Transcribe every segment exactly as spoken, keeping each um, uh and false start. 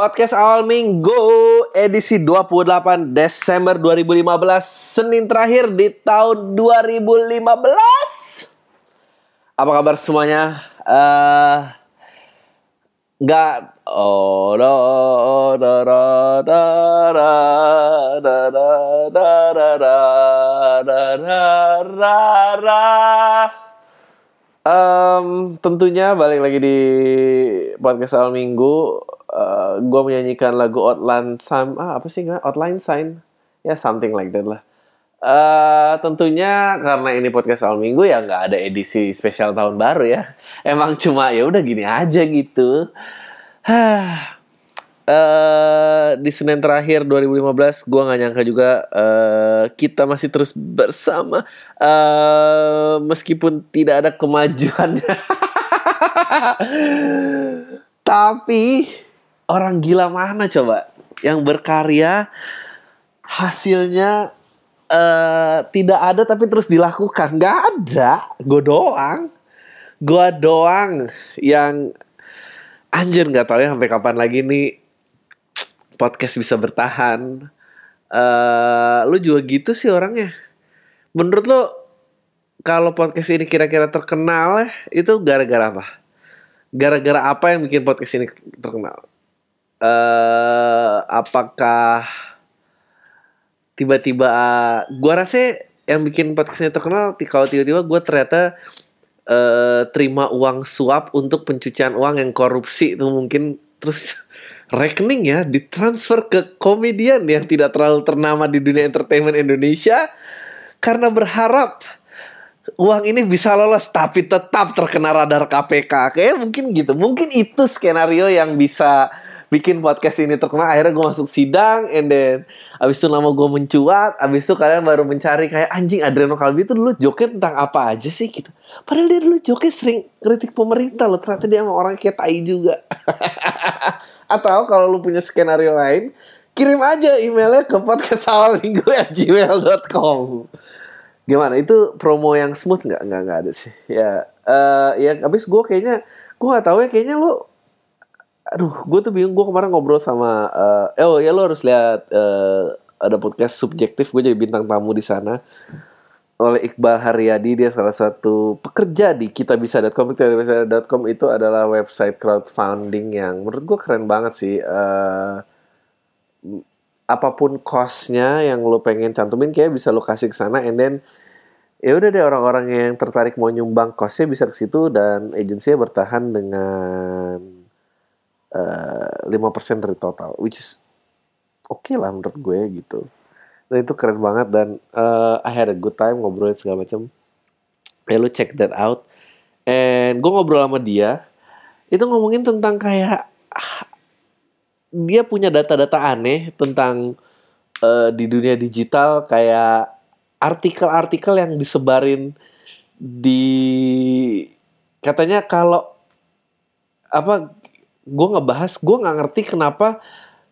Podcast Awal Minggu edisi dua puluh delapan Desember dua ribu lima belas, Senin terakhir di tahun dua ribu lima belas. Apa kabar semuanya? Uh, gak oh da da da da da da da da da da. Um, tentunya balik lagi di Podcast Awal Minggu. Uh, gue menyanyikan lagu Outline Sign, ah, apa sih nggak? Outline Sign, ya yeah, something like that lah. Uh, tentunya karena ini podcast awal minggu ya nggak ada edisi spesial tahun baru ya. Emang cuma ya udah gini aja gitu. Uh, di Senin terakhir dua ribu lima belas, gue nggak nyangka juga uh, kita masih terus bersama uh, meskipun tidak ada kemajuannya. Tapi orang gila mana coba yang berkarya hasilnya uh, tidak ada tapi terus dilakukan? Gak ada, gue doang, gue doang yang anjir nggak tahu ya sampai kapan lagi nih podcast bisa bertahan. Uh, lu juga gitu sih orangnya. Menurut lu kalau podcast ini kira-kira terkenal ya, itu gara-gara apa? Gara-gara apa yang bikin podcast ini terkenal? Uh, apakah tiba-tiba uh, gue rasa yang bikin podcastnya terkenal kalau tiba-tiba gue ternyata uh, terima uang suap untuk pencucian uang yang korupsi itu mungkin, terus rekening ya ditransfer ke komedian yang tidak terlalu ternama di dunia entertainment Indonesia karena berharap uang ini bisa lolos tapi tetap terkena radar K P K. Kayaknya mungkin gitu. Mungkin itu skenario yang bisa bikin podcast ini terkenal. Akhirnya gue masuk sidang, and then abis itu nama gue mencuat, abis itu kalian baru mencari kayak anjing Adriano Kalbi itu dulu joke tentang apa aja sih gitu. Padahal dia dulu joke sering kritik pemerintah loh, ternyata dia sama orang kayak tai juga. Atau kalau lu punya skenario lain, kirim aja emailnya ke podcast awal minggu at gmail dot com. Gimana, itu promo yang smooth nggak? Nggak nggak ada sih. Ya, uh, ya abis gue kayaknya gue nggak tahu ya kayaknya lu. Aduh, gue tuh bingung. Gue kemarin ngobrol sama, uh, eh oh, ya lo harus lihat uh, ada podcast subjektif. Gue jadi bintang tamu di sana oleh Iqbal Haryadi. Dia salah satu pekerja di kitabisa dot com. kitabisa dot com itu adalah website crowdfunding yang menurut gue keren banget sih. Uh, apapun cost-nya yang lo pengen cantumin, kayak bisa lo kasih ke sana. And then ya udah deh, orang-orang yang tertarik mau nyumbang cost-nya bisa ke situ, dan agensinya bertahan dengan Uh, lima persen dari total, which is oke okay lah menurut gue gitu. Dan itu keren banget, dan uh, I had a good time ngobrolin segala macam. Ya lu check that out. And gue ngobrol sama dia, itu ngomongin tentang kayak ah, dia punya data-data aneh tentang uh, di dunia digital, kayak artikel-artikel yang disebarin di, katanya kalau apa, gue ngebahas, gue nggak ngerti kenapa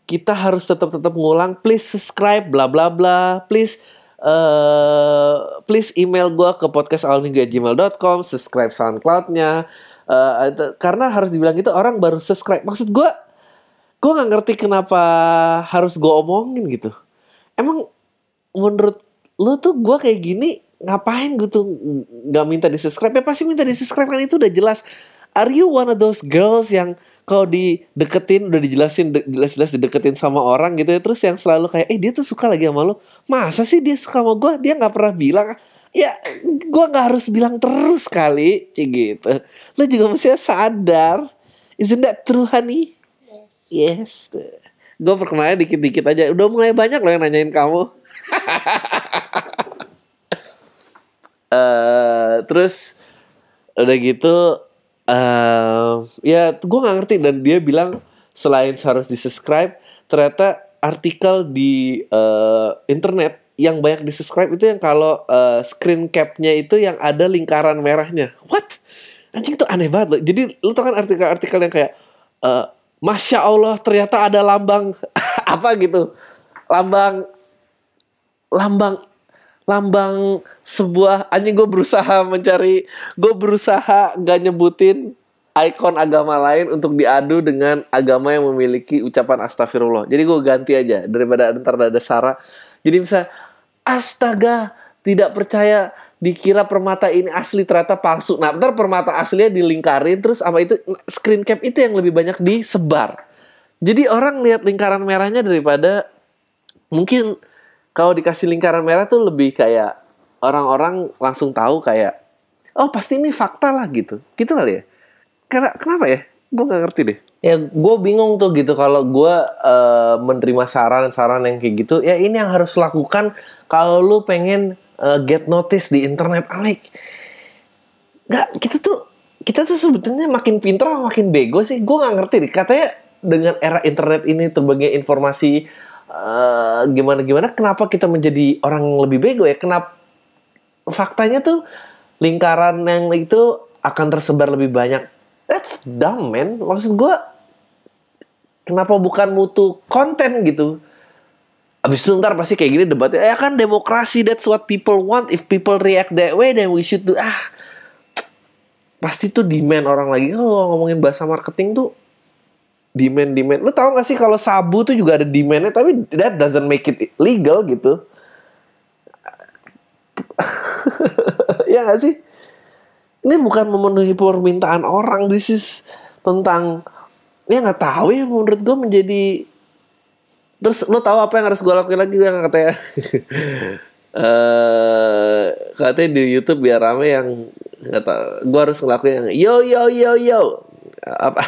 kita harus tetap tetap ngulang please subscribe bla bla bla, please uh, please email gue ke podcast awal minggu at gmail dot com, subscribe SoundCloud-nya, uh, karena harus dibilang gitu orang baru subscribe. Maksud gue, gue nggak ngerti kenapa harus gue omongin gitu. Emang menurut lu tuh gue kayak gini ngapain gitu? Nggak minta di subscribe ya, pasti minta di subscribe kan, itu udah jelas. Are you one of those girls yang kalau dideketin, udah dijelasin, de- jelas-jelas dideketin sama orang gitu ya, terus yang selalu kayak, eh dia tuh suka lagi sama lu, masa sih dia suka sama gue, dia gak pernah bilang, ya gue gak harus bilang terus kali, cik gitu. Lu juga mestinya sadar, isn't that true honey? Yes. Yes. Gue perkenalan dikit-dikit aja, udah mulai banyak loh yang nanyain kamu. uh, terus, udah gitu, Uh, ya gue gak ngerti. Dan dia bilang selain harus di subscribe, ternyata artikel di uh, internet yang banyak di subscribe itu yang kalau uh, screen capnya itu yang ada lingkaran merahnya. What? Anjing, itu aneh banget loh. Jadi lu tau kan artikel-artikel yang kayak uh, Masya Allah ternyata ada lambang apa gitu, Lambang Lambang lambang sebuah, anjing gue berusaha mencari, gue berusaha gak nyebutin ikon agama lain untuk diadu dengan agama yang memiliki ucapan astagfirullah. Jadi gue ganti aja daripada ntar ada Sarah. Jadi bisa astaga, tidak percaya, dikira permata ini asli ternyata palsu. Nah, ntar permata aslinya dilingkarin terus sama itu screen cap itu yang lebih banyak disebar. Jadi orang lihat lingkaran merahnya daripada mungkin kalau dikasih lingkaran merah tuh lebih kayak orang-orang langsung tahu kayak oh pasti ini fakta lah gitu. Gitu kali ya. Karena kenapa ya? Gue nggak ngerti deh. Ya gue bingung tuh gitu kalau gue uh, menerima saran-saran yang kayak gitu. Ya ini yang harus lakukan kalau lu pengen uh, get notice di internet, Alek. Gak, kita tuh kita tuh sebetulnya makin pintar makin bego sih. Gue nggak ngerti deh. Katanya dengan era internet ini terbagai informasi uh, gimana-gimana. Kenapa kita menjadi orang yang lebih bego ya? Kenapa faktanya tuh lingkaran yang itu akan tersebar lebih banyak. That's dumb, man. Maksud gue, kenapa bukan mutu konten gitu? Abis itu ntar pasti kayak gini debatnya. Ya kan demokrasi, that's what people want. If people react that way, then we should do. Ah, pasti tuh demand orang lagi. Kalau ngomongin bahasa marketing tuh, demand, demand. Lu tau gak sih kalau sabu tuh juga ada demandnya, tapi that doesn't make it legal gitu. Ya gak sih? Ini bukan memenuhi permintaan orang. This is tentang ya nggak tahu ya menurut gue menjadi. Terus lo tahu apa yang harus gue lakuin lagi yang katanya uh, katanya di YouTube biar rame yang nggak tahu. Gue harus ngelakuin yang yo yo yo yo apa?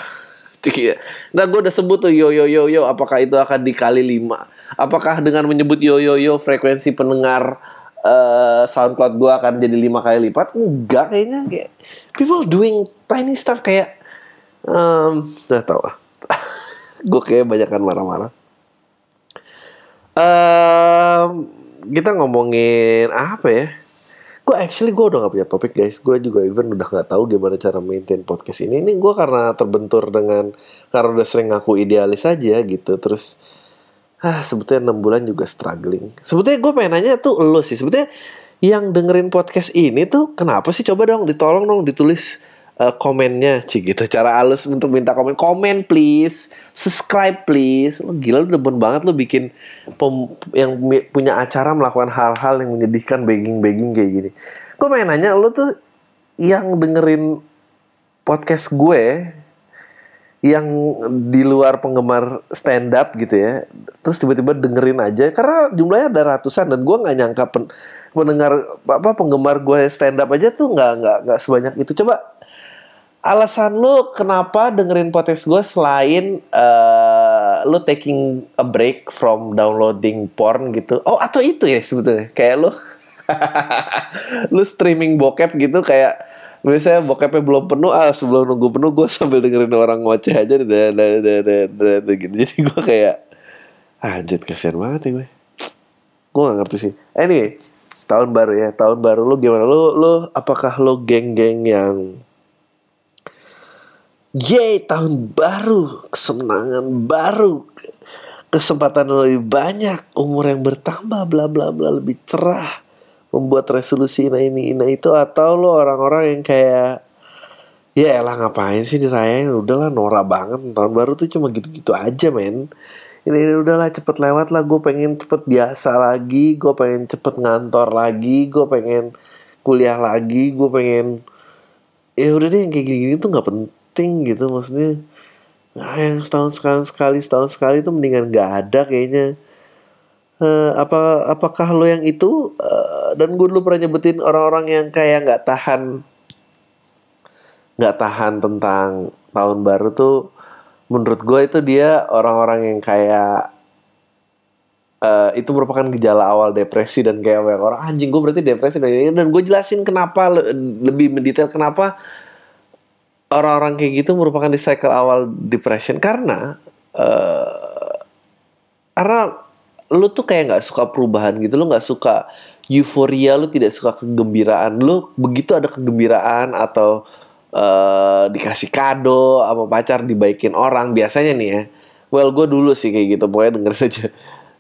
Nah gue udah sebut tuh yo yo yo yo. Apakah itu akan dikali lima? Apakah dengan menyebut yo yo yo frekuensi pendengar Uh, SoundCloud gue akan jadi lima kali lipat? Enggak kayaknya kayak people doing tiny stuff kayak um, nggak tahu. Gue kayak banyakkan marah-marah. Um, kita ngomongin apa ya? Gue actually gue udah nggak punya topik guys. Gue juga even udah nggak tahu gimana cara maintain podcast ini. Ini gue karena terbentur dengan karena udah sering ngaku idealis aja gitu terus. Ah, sebetulnya enam bulan juga struggling. Sebetulnya gue pengen nanya tuh lo sih. Sebetulnya yang dengerin podcast ini tuh kenapa sih? Coba dong ditolong dong ditulis uh, komennya. Cik gitu. Cara halus untuk minta komen. Komen please. Subscribe please. Lo gila, lo demen banget lo bikin pem- yang mi- punya acara melakukan hal-hal yang menyedihkan, begging-begging kayak gini. Gue pengen nanya lo tuh yang dengerin podcast gue yang di luar penggemar stand up gitu ya, terus tiba-tiba dengerin aja karena jumlahnya ada ratusan dan gue nggak nyangka pen, pendengar apa penggemar gue stand up aja tuh nggak nggak nggak sebanyak itu. Coba alasan lu kenapa dengerin podcast gue selain uh, lu taking a break from downloading porn gitu? Oh atau itu ya sebetulnya kayak lu lu streaming bokep gitu kayak misalnya bokepnya belum penuh, ah sebelum nunggu penuh gue sambil dengerin orang ngoceh aja da, da, da, da, da, da, gitu. Jadi gue kayak anjir kasihan banget ya gue. Gue gak ngerti sih. Anyway, tahun baru ya. Tahun baru lu gimana? Lu, lu apakah lu geng-geng yang yay tahun baru, kesenangan baru, kesempatan lebih banyak, umur yang bertambah, bla bla bla, lebih cerah, membuat resolusi nah ini nah itu? Atau lo orang-orang yang kayak ya elah ngapain sih dirayain, udahlah norak banget tahun baru tuh cuma gitu-gitu aja men, ini, ini udahlah cepet lewat lah, gue pengen cepet biasa lagi, gue pengen cepet ngantor lagi, gue pengen kuliah lagi, gue pengen ya udah deh yang kayak gini-gini tuh nggak penting gitu. Maksudnya nah, yang setahun sekali setahun sekali tuh mendingan nggak ada kayaknya. Uh, apa apakah lo yang itu? Uh, dan gue dulu pernah nyebutin orang-orang yang kayak nggak tahan nggak tahan tentang tahun baru tuh menurut gue itu dia orang-orang yang kayak uh, itu merupakan gejala awal depresi dan kayak orang anjing gue berarti depresi dan, dan gue jelasin kenapa lebih mendetail kenapa orang-orang kayak gitu merupakan di cycle awal depression karena uh, karena lu tuh kayak gak suka perubahan gitu. Lu gak suka euforia, lu tidak suka kegembiraan. Lu begitu ada kegembiraan atau uh, dikasih kado sama pacar, dibaikin orang. Biasanya nih ya, well gue dulu sih kayak gitu, pokoknya dengerin aja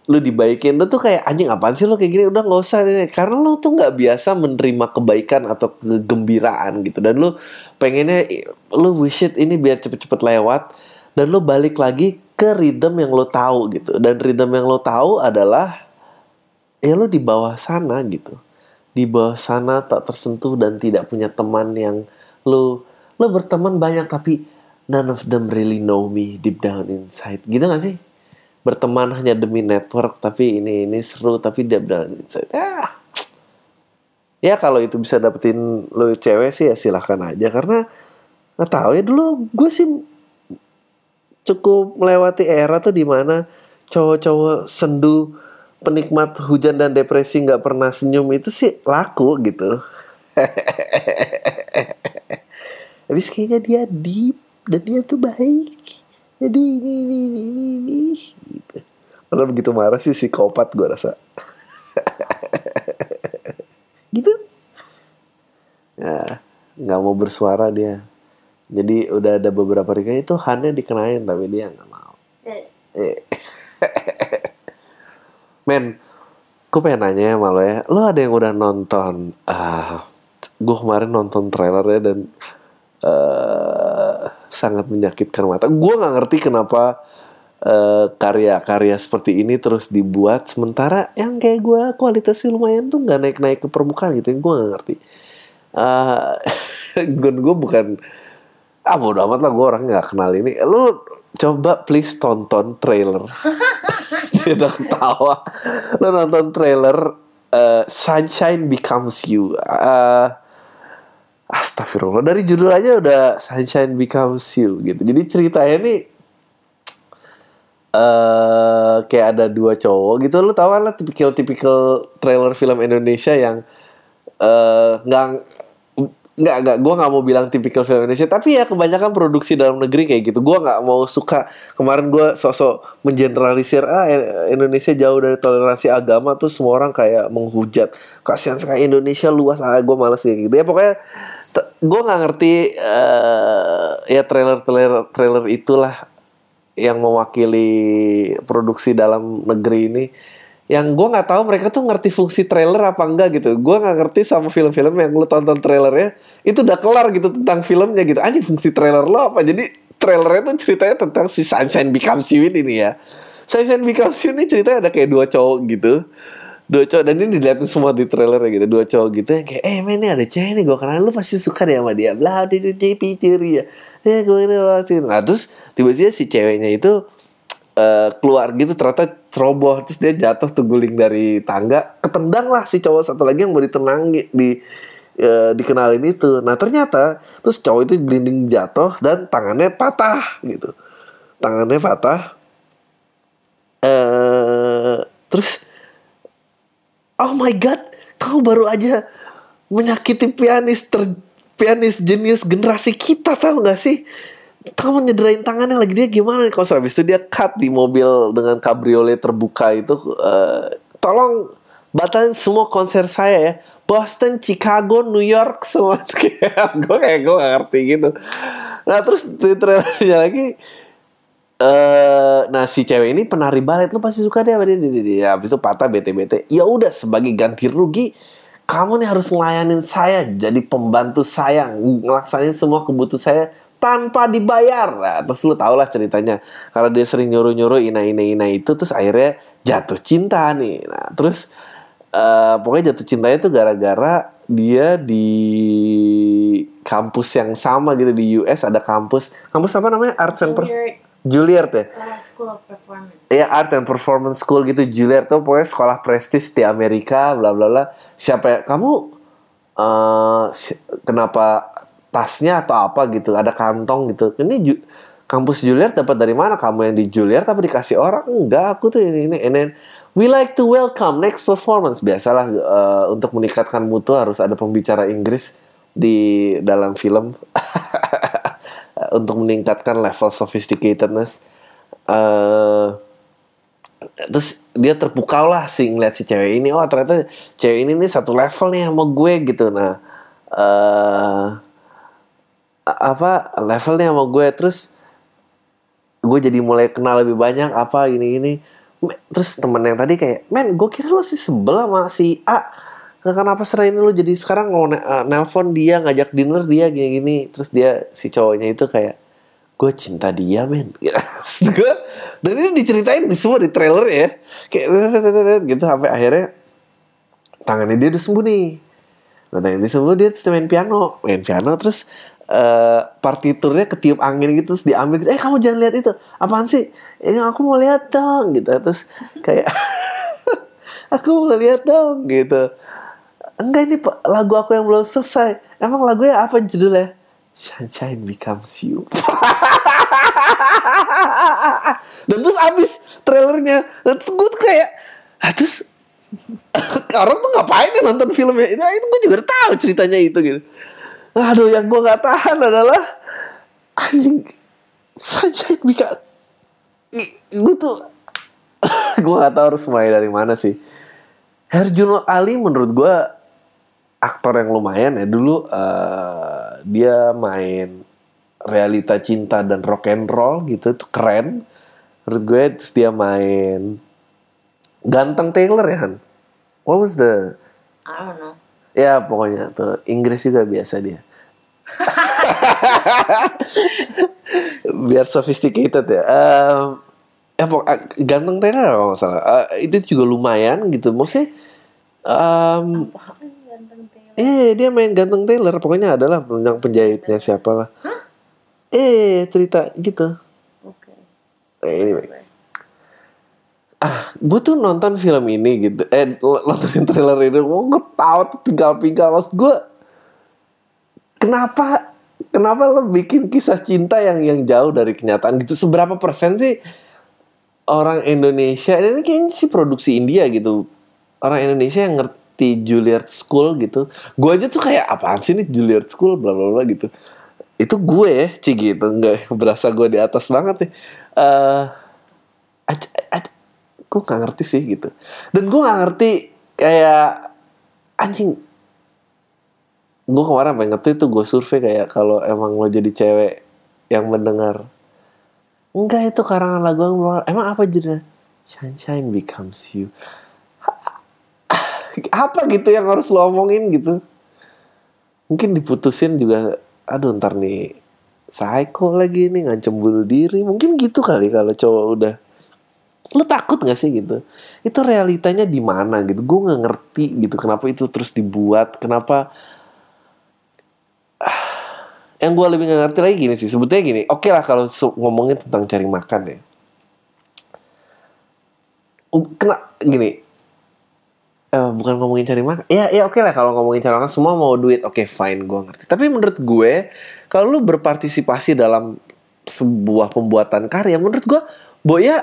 lu dibaikin, lu tuh kayak anjing apaan sih lu kayak gini, udah nggak usah nih, karena lu tuh nggak biasa menerima kebaikan atau kegembiraan gitu, dan lu pengennya lu wish it ini biar cepet-cepet lewat, dan lu balik lagi ke rhythm yang lu tahu gitu, dan rhythm yang lu tahu adalah ya lu di bawah sana gitu, di bawah sana tak tersentuh dan tidak punya teman yang lu lu berteman banyak tapi none of them really know me deep down inside, gitu nggak sih? Berteman hanya demi network, tapi ini ini seru, tapi dia bilang ya, ya kalau itu bisa dapetin lo cewek sih ya silahkan aja, karena nggak tahu ya, dulu gue sih cukup melewati era tuh dimana cowok-cowok sendu, penikmat hujan dan depresi nggak pernah senyum itu sih laku gitu. Habis kayaknya dia deep dan dia tuh baik. Jadi ini ini ini ini gitu. Karena begitu marah sih psikopat gue rasa. Gitu. Nah, gak mau bersuara dia. Jadi udah ada beberapa kali itu Hannya dikenain tapi dia gak mau. Eh. Men, gue pengen nanya sama lo ya. Lo ada yang udah nonton? Uh, gue kemarin nonton trailernya dan Uh, sangat menyakitkan mata. Gue nggak ngerti kenapa uh, karya-karya seperti ini terus dibuat, sementara yang kayak gue kualitasnya lumayan tuh nggak naik-naik ke permukaan gitu. Gue nggak ngerti. Uh, gue bukan, ah bodo amat lah, gue orang nggak kenal ini. Lo coba please tonton trailer. Sudah ketawa. Lo nonton trailer uh, Sunshine Becomes You. Uh, Astagfirullah, dari judul aja udah Sunshine Becomes You gitu. Jadi ceritanya nih uh, kayak ada dua cowok gitu. Lu tau kan lah tipikal-tipikal trailer film Indonesia yang uh, Gak Gak, gak gue gak mau bilang tipikal film Indonesia, tapi ya kebanyakan produksi dalam negeri kayak gitu. Gue gak mau suka. Kemarin gue sok-sok mengeneralisir, ah Indonesia jauh dari toleransi agama, tuh semua orang kayak menghujat, kasihan sekali Indonesia luas. Ah, gue malas kayak gitu. Ya pokoknya t- gue gak ngerti uh, ya trailer-trailer trailer itulah yang mewakili produksi dalam negeri ini, yang gue nggak tahu mereka tuh ngerti fungsi trailer apa enggak gitu. Gue nggak ngerti sama film-film yang lu tonton trailernya itu udah kelar gitu tentang filmnya gitu, anjing fungsi trailer lo apa. Jadi trailernya tuh ceritanya tentang si Sunshine Becomes You ini ya. Sunshine Becomes You ini ceritanya ada kayak dua cowok gitu, dua cowok, dan ini dilihatin semua di trailernya gitu, dua cowok gitu yang kayak eh men ini ada cewek nih gue kenal, lu pasti suka deh sama dia, blah dia ciri ya ya gue ini latin. Nah terus tiba-tiba si ceweknya itu Uh, keluar gitu, ternyata ceroboh, terus dia jatuh tuh guling dari tangga, ketendang lah si cowok satu lagi yang mau ditenangi di uh, dikenalin itu. Nah ternyata terus cowok itu gelinding jatuh dan tangannya patah gitu, tangannya patah. Uh, terus oh my god, kamu baru aja menyakiti pianis ter pianis jenius generasi kita, tahu nggak sih? Kamu nyederain tangannya lagi, dia gimana nih? Kalau habis itu dia cut di mobil dengan kabriolet terbuka itu. Uh, tolong batalin semua konser saya ya. Boston, Chicago, New York semua. Gue kayak gue gak ngerti gitu. Nah terus di trailernya lagi. Uh, nah si cewek ini penari balet. Lu pasti suka dia. Habis itu patah bete-bete. Ya udah sebagai ganti rugi, kamu nih harus ngelayanin saya. Jadi pembantu saya. Ngelaksanin semua kebutuhan saya tanpa dibayar. Nah, terus lu tau lah ceritanya. Kalau dia sering nyuruh-nyuruh ina-ina-ina itu, terus akhirnya jatuh cinta nih. Nah, terus uh, pokoknya jatuh cintanya tuh gara-gara dia di kampus yang sama gitu di U S, ada kampus. Kampus apa namanya? Arts and Performance. Juilliard ya? School of Performance. Iya, Art and Performance School gitu. Juilliard tuh pokoknya sekolah prestis di Amerika, bla bla bla. Siapa ya? Kamu uh, si- kenapa tasnya atau apa gitu, ada kantong gitu. Ini ju- kampus Juilliard dapat dari mana? Kamu yang di Juilliard apa dikasih orang? Enggak, aku tuh ini ini. And then we like to welcome next performance. Biasalah uh, untuk meningkatkan mutu harus ada pembicara Inggris di dalam film untuk meningkatkan level sophisticatedness. Uh, terus dia terpukau lah sih ngeliat si cewek ini. Oh ternyata cewek ini nih satu level nih sama gue gitu. Nah. Uh, apa levelnya sama gue, terus gue jadi mulai kenal lebih banyak apa ini ini Terus temen yang tadi kayak, men gue kira lo sih sebel sama si A, kenapa serain lo jadi sekarang mau ne- nelpon dia, ngajak dinner dia gini-gini. Terus dia si cowoknya itu kayak, gue cinta dia men. Dan ini diceritain di semua di trailer ya, kayak gitu sampai akhirnya tangannya dia udah sembuh nih. Nah yang disembuh dia terus main piano, main piano terus uh, partiturnya ketiup angin gitu, terus diambil. Eh kamu jangan lihat itu, apaan sih? Eh aku mau lihat dong gitu. Terus kayak aku mau lihat dong gitu. Enggak ini lagu aku yang belum selesai. Emang lagunya apa judulnya? Sunshine Becomes You. Dan terus abis trailernya, terus gue tuh kayak, terus orang tuh ngapain ya nonton filmnya? Nah, itu gue juga tahu ceritanya itu gitu. Aduh, yang gue nggak tahan adalah anjing Sunshine Becomes. Gue tuh gue nggak tahu harus mulai dari mana sih. Arjuna Ali menurut gue aktor yang lumayan ya dulu. Uh, Dia main realita cinta dan rock and roll gitu, itu keren menurut gue. Terus dia main ganteng Taylor ya Han. What was the? I don't know. Ya pokoknya tuh Inggris juga biasa dia. Biar sophisticated ya. Um, ya pokok ganteng Taylor kalau nggak salah. Uh, itu juga lumayan gitu. Maksudnya. Um, Eh dia main ganteng Taylor, pokoknya adalah yang penjahitnya siapalah. Hah? Eh cerita gitu. Oke. Okay. Eh, anyway. Ah, gue tuh nonton film ini gitu. Eh nontonin trailer ini, oh, gue ketawa pinggal-pinggal. Maksud gue, kenapa kenapa lo bikin kisah cinta yang yang jauh dari kenyataan gitu? Seberapa persen sih orang Indonesia? Ini kayaknya sih produksi India gitu. Orang Indonesia yang ngerti Juilliard School gitu. Gue aja tuh kayak apaan sih nih Juilliard School bla bla bla gitu. Itu gue ya Ci gitu. Gak berasa gue di atas banget nih. uh, Gue gak ngerti sih gitu. Dan gue gak ngerti kayak anjing. Gue kemarin pengen ngerti tuh, gue survei kayak kalau emang lo jadi cewek yang mendengar, enggak itu karangan lagu yang keluar. Emang apa judulnya? Sunshine Becomes You. Apa gitu yang harus lo omongin gitu? Mungkin diputusin juga. Aduh ntar nih psycho lagi nih, ngancem bunuh diri. Mungkin gitu kali kalau cowok udah. Lo takut gak sih gitu? Itu realitanya di mana gitu? Gue gak ngerti gitu kenapa itu terus dibuat. Kenapa? Yang gue lebih gak ngerti lagi gini sih, sebetulnya gini. Oke lah kalau ngomongin tentang cari makan ya, kena gini. Uh, bukan ngomongin cari makan. Ya ya oke okay lah kalau ngomongin cari makan semua mau duit. Oke okay, fine, gue ngerti. Tapi menurut gue kalau lu berpartisipasi dalam sebuah pembuatan karya, menurut gue Boya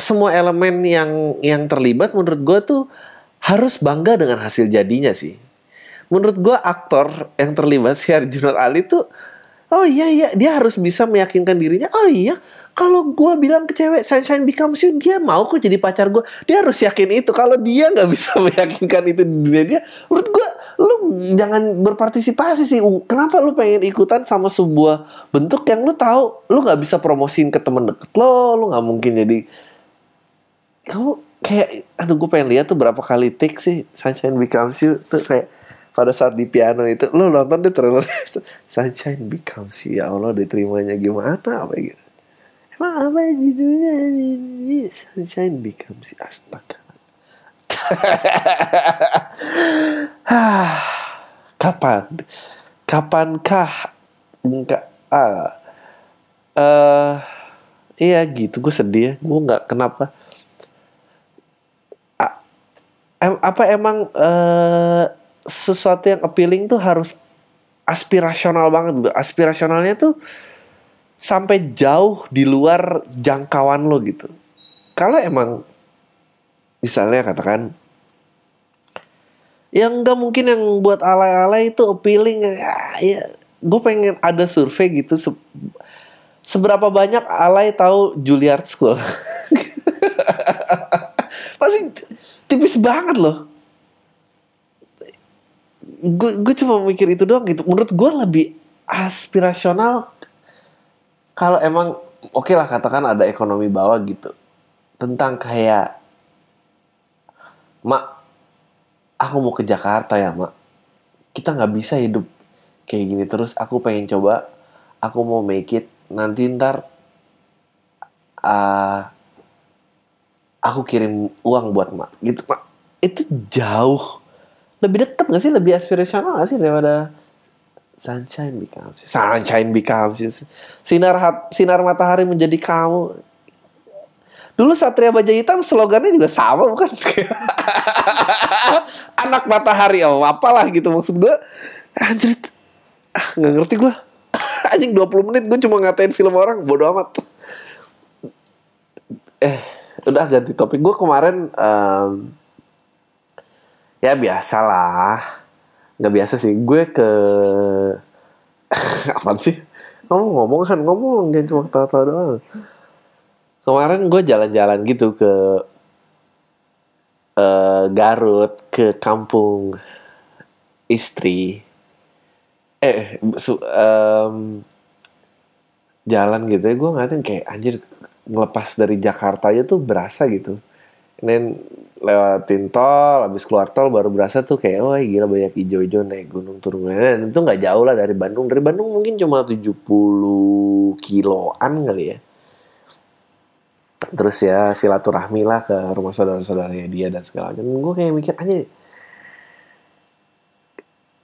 semua elemen yang yang terlibat menurut gue tuh harus bangga dengan hasil jadinya sih. Menurut gue aktor yang terlibat si Arjuna Ali tuh, oh iya iya dia harus bisa meyakinkan dirinya. Oh iya kalau gue bilang ke cewek Sunshine Becomes You, dia mau kok jadi pacar gue. Dia harus yakin itu. Kalau dia gak bisa meyakinkan itu di dunia dia, menurut gue lu jangan berpartisipasi sih. Kenapa lu pengen ikutan sama sebuah bentuk yang lu tahu lu gak bisa promosiin ke temen deket lo? Lu gak mungkin jadi. Kamu kayak, aduh gue pengen lihat tuh berapa kali take sih Sunshine Becomes You tuh kayak pada saat di piano itu. Lu nonton deh trailer itu Sunshine Becomes You. Ya Allah diterimanya gimana apa gitu. Emang apa judulnya ini? Sunshine Becomes You. Astaga. Kapan? Kapankah? Enggak. Ah. Uh, iya gitu. Gue sedih ya. Gue gak kenapa. A, em, apa emang uh, sesuatu yang appealing tuh harus aspirasional banget gitu. Aspirasionalnya tuh sampai jauh di luar jangkauan lo gitu. Kalau emang misalnya katakan yang gak mungkin yang buat alay-alay itu appealing ya, ya gue pengen ada survei gitu se- seberapa banyak alay tahu Juilliard School. Pasti tipis banget loh. Gue gue cuma mikir itu doang gitu. Menurut gue lebih aspirasional. Kalau emang oke okay lah katakan ada ekonomi bawah gitu, tentang kayak, Mak, aku mau ke Jakarta ya, Mak. Kita gak bisa hidup kayak gini terus. Aku pengen coba, aku mau make it. Nanti ntar uh, aku kirim uang buat Mak gitu, Mak. Itu jauh lebih dekat gak sih? Lebih aspirasional gak sih daripada Sunshine Becomes You? Sunshine Becomes You, sinar, hat, sinar matahari menjadi kamu. Dulu Satria Baja Hitam slogannya juga sama, bukan? Anak matahari, oh, apalah gitu. Maksud gue, anjir, ah, gak ngerti gue. Anjing, dua puluh menit gue cuma ngatain film orang, bodo amat. Eh, udah ganti topik. Gue kemarin, um, ya biasalah. Gak biasa sih, gue ke... Apaan sih? Ngomong-ngomong kan, ngomong, jangan cuma ketawa-tawa doang. Kemarin gue jalan-jalan gitu ke uh, Garut, ke kampung istri. Eh, su, um, jalan gitu ya, gue ngatain kayak anjir, ngelepas dari Jakarta aja tuh berasa gitu. Nen lewatin tol, habis keluar tol baru berasa tuh kayak, oh gila banyak hijau-hijau, naik gunung turun gunung. Itu nggak jauh lah dari Bandung. Dari Bandung mungkin cuma tujuh puluh kiloan kali ya. Terus ya silaturahmi lah ke rumah saudara-saudaranya dia dan segala macam. Gue kayak mikir anjir,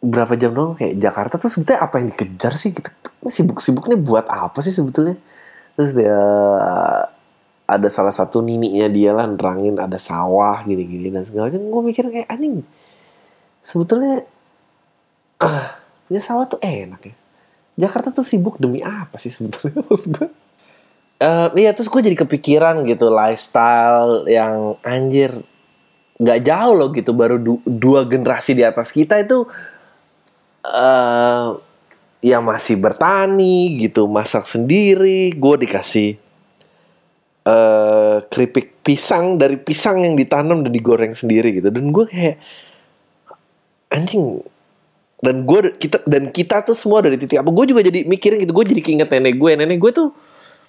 berapa jam dong kayak Jakarta tuh sebetulnya apa yang dikejar sih gitu, sibuk-sibuknya buat apa sih sebetulnya. Terus dia ada salah satu nininya dia lah nerangin ada sawah gini-gini dan segala macam. Gue mikir kayak anjing, sebetulnya ah, punya sawah tuh enak ya. Jakarta tuh sibuk demi apa sih sebetulnya? Maksud gue, uh, iya terus gue jadi kepikiran gitu lifestyle yang anjir nggak jauh loh gitu, baru du- dua generasi di atas kita itu uh, ya masih bertani gitu, masak sendiri. Gue dikasih uh, keripik pisang dari pisang yang ditanam dan digoreng sendiri gitu, dan gue kayak anjing. Dan gue kita dan kita tuh semua dari titik apa? Gue juga jadi mikirin gitu, gue jadi keinget nenek gue, nenek gue tuh.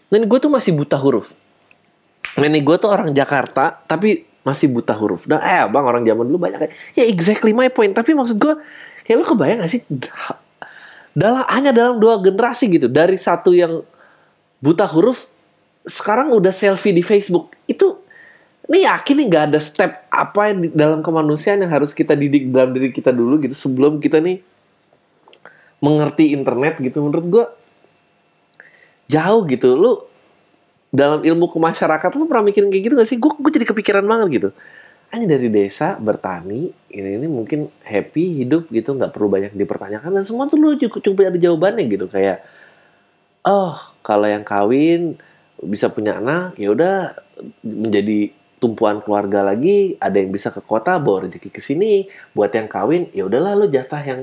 Nenek gue tuh masih buta huruf. Nenek gue tuh orang Jakarta, tapi masih buta huruf. Nah, eh bang, orang zaman dulu banyak. Ya exactly my point. Tapi maksud gue, kayak lu kebayang gak sih? Dalam, hanya dalam dua generasi gitu. Dari satu yang buta huruf, sekarang udah selfie di Facebook. Itu, ini yakin nih gak ada step apa yang di, dalam kemanusiaan yang harus kita didik dalam diri kita dulu gitu. Sebelum kita nih mengerti internet gitu. Menurut gue, jauh gitu. Lu dalam ilmu kemasyarakatan lu pernah mikirin kayak gitu gak sih? Gue gue jadi kepikiran banget gitu. Hanya dari desa bertani ini ini mungkin happy hidup gitu, nggak perlu banyak dipertanyakan dan semua tuh lu cukup cukup ada jawabannya gitu, kayak oh kalau yang kawin bisa punya anak ya udah menjadi tumpuan keluarga lagi, ada yang bisa ke kota bawa rezeki ke sini, buat yang kawin ya udahlah lu jatah yang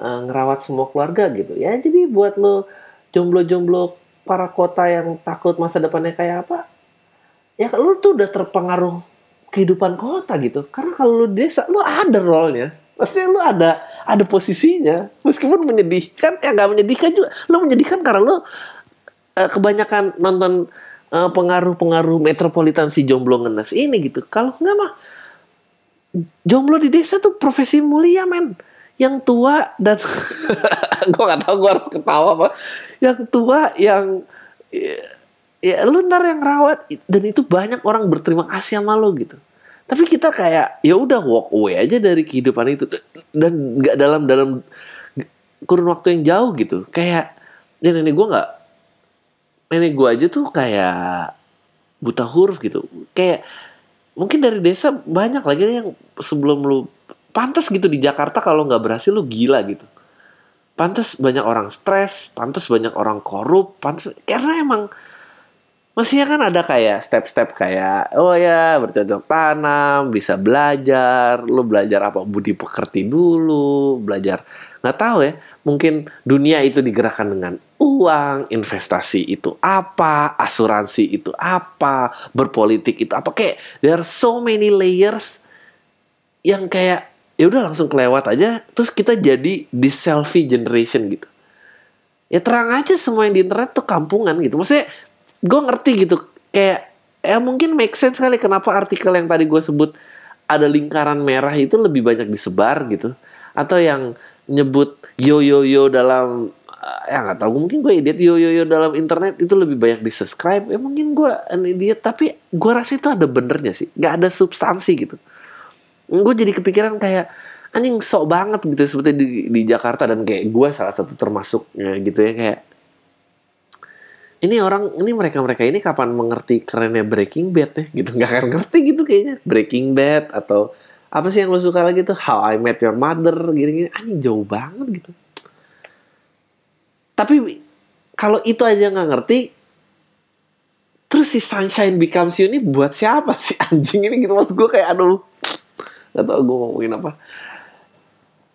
uh, ngerawat semua keluarga gitu ya. Jadi buat lu jomblo-jomblo para kota yang takut masa depannya kayak apa, ya lu tuh udah terpengaruh kehidupan kota gitu. Karena kalau lu desa, lu ada role-nya. Maksudnya lu ada ada posisinya. Meskipun menyedihkan, ya gak menyedihkan juga. Lu menyedihkan karena lu uh, kebanyakan nonton uh, pengaruh-pengaruh metropolitan si jomblo ngenes ini gitu. Kalau enggak mah, jomblo di desa tuh profesi mulia men. Yang tua dan gue gak tau gue harus ketawa apa. Yang tua yang ya, ya lu ntar yang rawat, dan itu banyak orang berterima kasih sama lu gitu. Tapi kita kayak ya udah walk away aja dari kehidupan itu, dan nggak dalam dalam kurun waktu yang jauh gitu. Kayak ya nenek gue nggak nenek gue aja tuh kayak buta huruf gitu. Kayak mungkin dari desa banyak lagi yang sebelum lu pantas gitu di Jakarta kalau nggak berhasil lu gila gitu. Pantas banyak orang stres, pantas banyak orang korup, pantas karena emang mestinya kan ada kayak step-step kayak oh ya bercocok tanam, bisa belajar, lu belajar apa budi pekerti dulu, belajar nggak tahu ya, mungkin dunia itu digerakkan dengan uang, investasi itu apa, asuransi itu apa, berpolitik itu apa, kayak there are so many layers yang kayak ya udah langsung kelewat aja. Terus kita jadi di selfie generation gitu. Ya terang aja semua yang di internet tuh kampungan gitu. Maksudnya gue ngerti gitu, kayak eh mungkin make sense kali kenapa artikel yang tadi gue sebut ada lingkaran merah itu lebih banyak disebar gitu. Atau yang nyebut yo yo yo dalam ya nggak tahu, mungkin gue idiot, yo yo yo dalam internet itu lebih banyak di-subscribe. Ya mungkin gue an idiot, tapi gue rasa itu ada benernya sih, nggak ada substansi gitu. Gue jadi kepikiran kayak anjing sok banget gitu sebetulnya di, di Jakarta, dan kayak gue salah satu termasuknya gitu ya, kayak ini orang ini mereka mereka ini kapan mengerti kerennya Breaking Bad ya gitu, nggak akan ngerti gitu kayaknya Breaking Bad atau apa sih yang lo suka lagi tuh How I Met Your Mother gini-gini, anjing jauh banget gitu. Tapi kalau itu aja nggak ngerti, terus si Sunshine Becomes You ini buat siapa sih anjing ini gitu, maksud gue kayak aduh nggak tau gue ngomongin apa.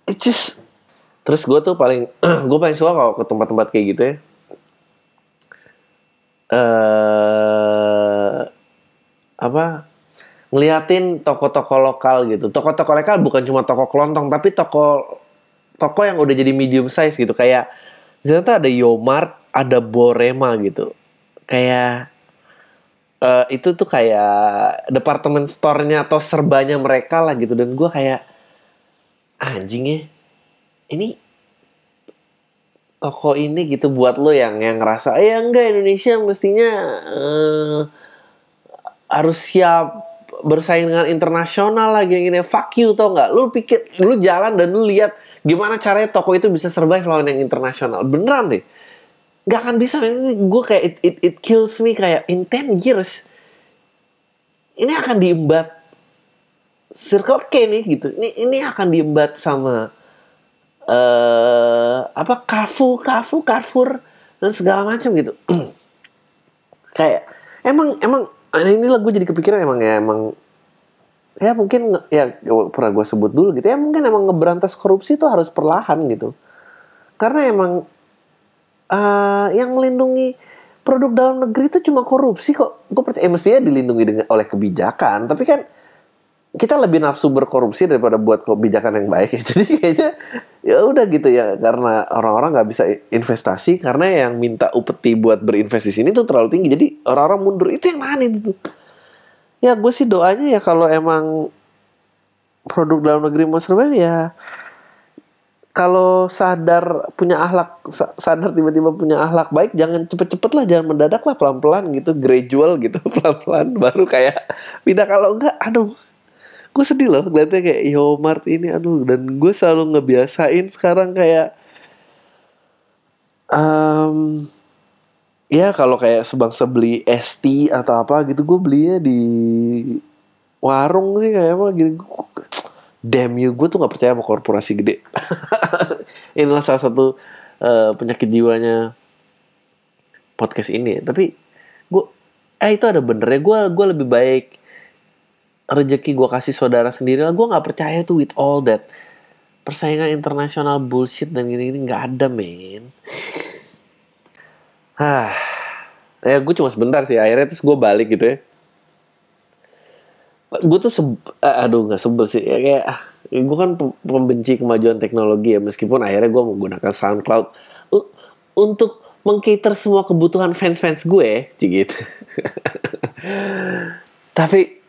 It just terus gue tuh paling gue paling suka kalau ke tempat-tempat kayak gitu ya. Uh, apa ngeliatin toko-toko lokal gitu, toko-toko lokal bukan cuma toko kelontong tapi toko toko yang udah jadi medium size gitu, kayak misalnya tuh ada Yomart, ada Borema gitu, kayak uh, itu tuh kayak department store-nya atau serbanya mereka lah gitu. Dan gue kayak anjingnya ini toko ini gitu buat lo yang yang ngerasa ya enggak Indonesia mestinya uh, harus siap bersaing dengan internasional lah gini-gini. Fuck you, tau nggak? Lo pikir lo jalan dan lo lihat gimana caranya toko itu bisa survive lawan yang internasional. Beneran deh, nggak akan bisa. Ini gue kayak it, it it kills me, kayak in ten years ini akan diembat Circle K nih gitu. Ini ini akan diembat sama Uh, apa Carrefour, Carrefour, Carrefour dan segala macam gitu. Kayak emang emang ini lah gue jadi kepikiran emang ya emang ya mungkin ya pernah gue sebut dulu gitu ya, mungkin emang ngeberantas korupsi itu harus perlahan gitu, karena emang uh, yang melindungi produk dalam negeri itu cuma korupsi kok. Gue percaya eh, mestinya dilindungi dengan, oleh kebijakan, tapi kan kita lebih nafsu berkorupsi daripada buat kebijakan yang baik. Jadi kayaknya ya udah gitu ya, karena orang-orang nggak bisa investasi karena yang minta upeti buat berinvestasi di sini tuh terlalu tinggi. Jadi orang-orang mundur, itu yang mana itu? Ya gue sih doanya ya kalau emang produk dalam negeri mau survive ya kalau sadar punya akhlak, sadar tiba-tiba punya akhlak baik, jangan cepet-cepet lah, jangan mendadak lah, pelan-pelan gitu, gradual gitu, pelan-pelan baru kayak pindah. Kalau enggak, aduh gue sedih loh ngeliatnya kayak Yomart ini, aduh. Dan gue selalu ngebiasain sekarang kayak um, ya kalau kayak sebangsa beli es tea atau apa gitu, gue belinya di warung sih kayak apa gitu. Damn you, gue tuh gak percaya sama korporasi gede. Inilah salah satu uh, penyakit jiwanya podcast ini ya. Tapi gue eh itu ada benernya, gue gue lebih baik rezeki gue kasih saudara sendiri lah. Gue gak percaya tuh with all that persaingan internasional bullshit dan gini-gini. Gak ada, men. Hah. Ya gue cuma sebentar sih, akhirnya terus gue balik gitu ya. Gue tuh se- Aduh gak sebel sih ya, kayak gue kan pembenci kemajuan teknologi ya, meskipun akhirnya gue menggunakan SoundCloud u- untuk meng-cater semua kebutuhan fans-fans gue gitu. Tapi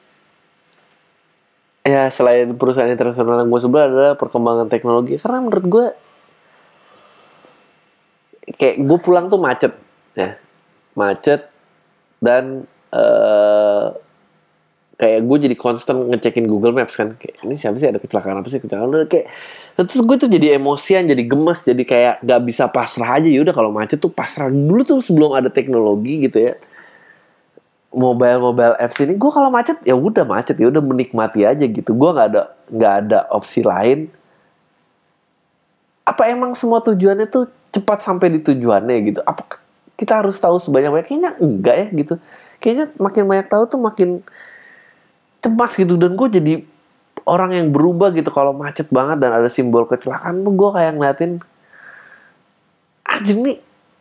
ya selain perusahaan internasional yang gue sebel adalah perkembangan teknologi. Karena menurut gue kayak gue pulang tuh macet ya, macet dan uh, kayak gue jadi konstan ngecekin Google Maps kan, kayak ini siapa sih, ada kecelakaan apa sih, kecelakaan kayak. Terus gue tuh jadi emosian, jadi gemes, jadi kayak gak bisa pasrah aja. Yaudah kalau macet tuh pasrah dulu tuh sebelum ada teknologi gitu ya, mobile-mobile apps ini. Gue kalau macet ya udah macet, ya udah menikmati aja gitu. Gue nggak ada nggak ada opsi lain. Apa emang semua tujuannya tuh cepat sampai di tujuannya gitu? Apa kita harus tahu sebanyak-banyak? Kayaknya enggak ya gitu. Kayaknya makin banyak tahu tuh makin cemas gitu. Dan gue jadi orang yang berubah gitu kalau macet banget dan ada simbol kecelakaan. Gue kayak ngeliatin anjing nih,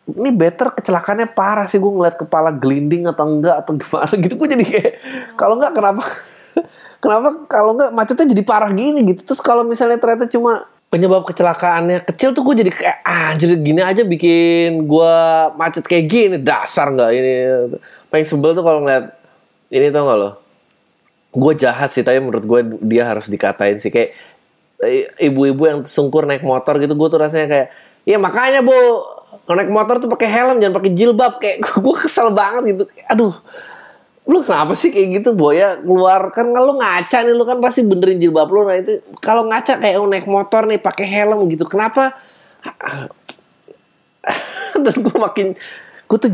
ini better kecelakaannya parah sih, gue ngeliat kepala gelinding atau enggak atau gimana gitu. Gue jadi kayak kalau enggak kenapa kenapa kalau enggak macetnya jadi parah gini gitu. Terus kalau misalnya ternyata cuma penyebab kecelakaannya kecil tuh gue jadi kayak ah jadi gini aja bikin gue macet kayak gini, dasar enggak ini. Paling sebel tuh kalau ngeliat ini tau gak lo, gue jahat sih, tapi menurut gue dia harus dikatain sih. Kayak ibu-ibu yang sungkur naik motor gitu, gue tuh rasanya kayak, ya makanya bu, naik motor tuh pakai helm, jangan pakai jilbab. Kayak gue kesel banget gitu. Aduh, lu kenapa sih kayak gitu Boya? Keluar kan lu ngaca nih, lu kan pasti benerin jilbab lu. Nah itu kalau ngaca kayak naik motor nih pakai helm gitu, kenapa? Dan gue makin, gue tuh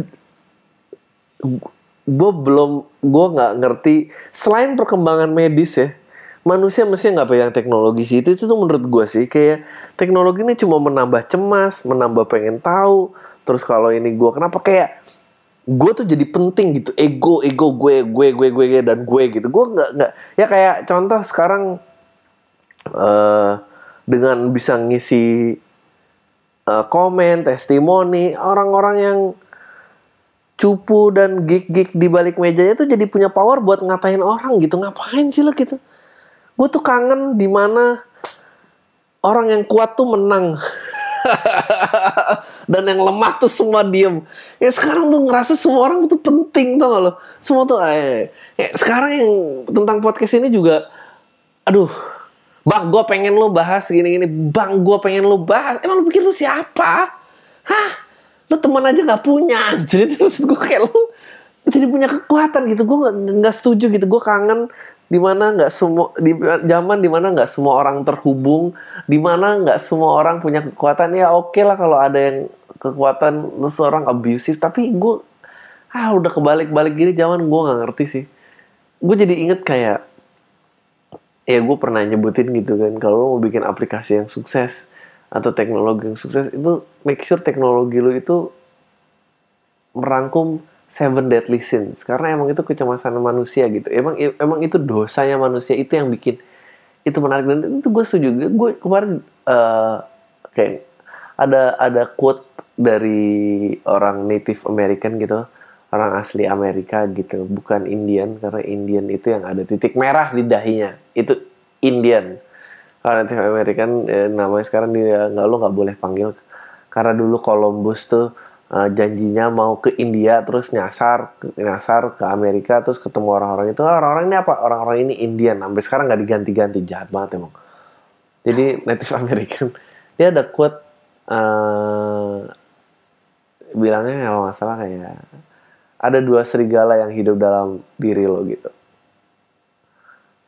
gue belum gue nggak ngerti, selain perkembangan medis ya, manusia mestinya nggak pegang teknologi sih. Itu itu tuh menurut gue sih kayak teknologi ini cuma menambah cemas, menambah pengen tahu. Terus kalau ini gue kenapa kayak gue tuh jadi penting gitu, ego ego gue gue gue gue, gue dan gue gitu. Gue nggak nggak ya kayak contoh sekarang uh, dengan bisa ngisi uh, komen, testimoni orang-orang yang cupu dan gig-gig di balik mejanya tuh jadi punya power buat ngatain orang gitu. Ngapain sih lo gitu? Gue tuh kangen di mana orang yang kuat tuh menang. Dan yang lemah tuh semua diem. Ya sekarang tuh ngerasa semua orang tuh penting, tau gak lo? Semua tuh eh, ya sekarang yang tentang podcast ini juga, aduh, bang gue pengen lo bahas gini-gini, bang gue pengen lo bahas. Emang lo pikir lo siapa? Hah? Lo teman aja gak punya. Jadi terus gue kayak lo jadi punya kekuatan gitu. Gue gak, gak setuju gitu. Gue kangen dimana nggak semua di zaman dimana nggak semua orang terhubung, dimana nggak semua orang punya kekuatan. Ya oke okay lah kalau ada yang kekuatan lu seorang abusive, tapi gue ah udah kebalik-balik gini zaman, gue nggak ngerti sih. Gue jadi inget kayak ya gue pernah nyebutin gitu kan, kalau mau bikin aplikasi yang sukses atau teknologi yang sukses itu make sure teknologi lu itu merangkum seven deadly sins, karena emang itu kecemasan manusia gitu. Emang emang itu dosanya manusia, itu yang bikin itu menarik. Dan itu gue setuju. Gue kemarin uh, kayak ada ada quote dari orang Native American gitu, orang asli Amerika gitu, bukan Indian, karena Indian itu yang ada titik merah di dahinya, itu Indian. Orang Native American eh, namanya sekarang dia nggak, lo nggak boleh panggil, karena dulu Columbus tuh Uh, janjinya mau ke India, terus nyasar ke, nyasar ke Amerika, terus ketemu orang-orang itu, orang-orang ini apa? Orang-orang ini Indian, sampai sekarang gak diganti-ganti. Jahat banget emang. Jadi Native American dia ada quote uh, bilangnya kalau gak salah kayak ada dua serigala yang hidup dalam diri lo gitu.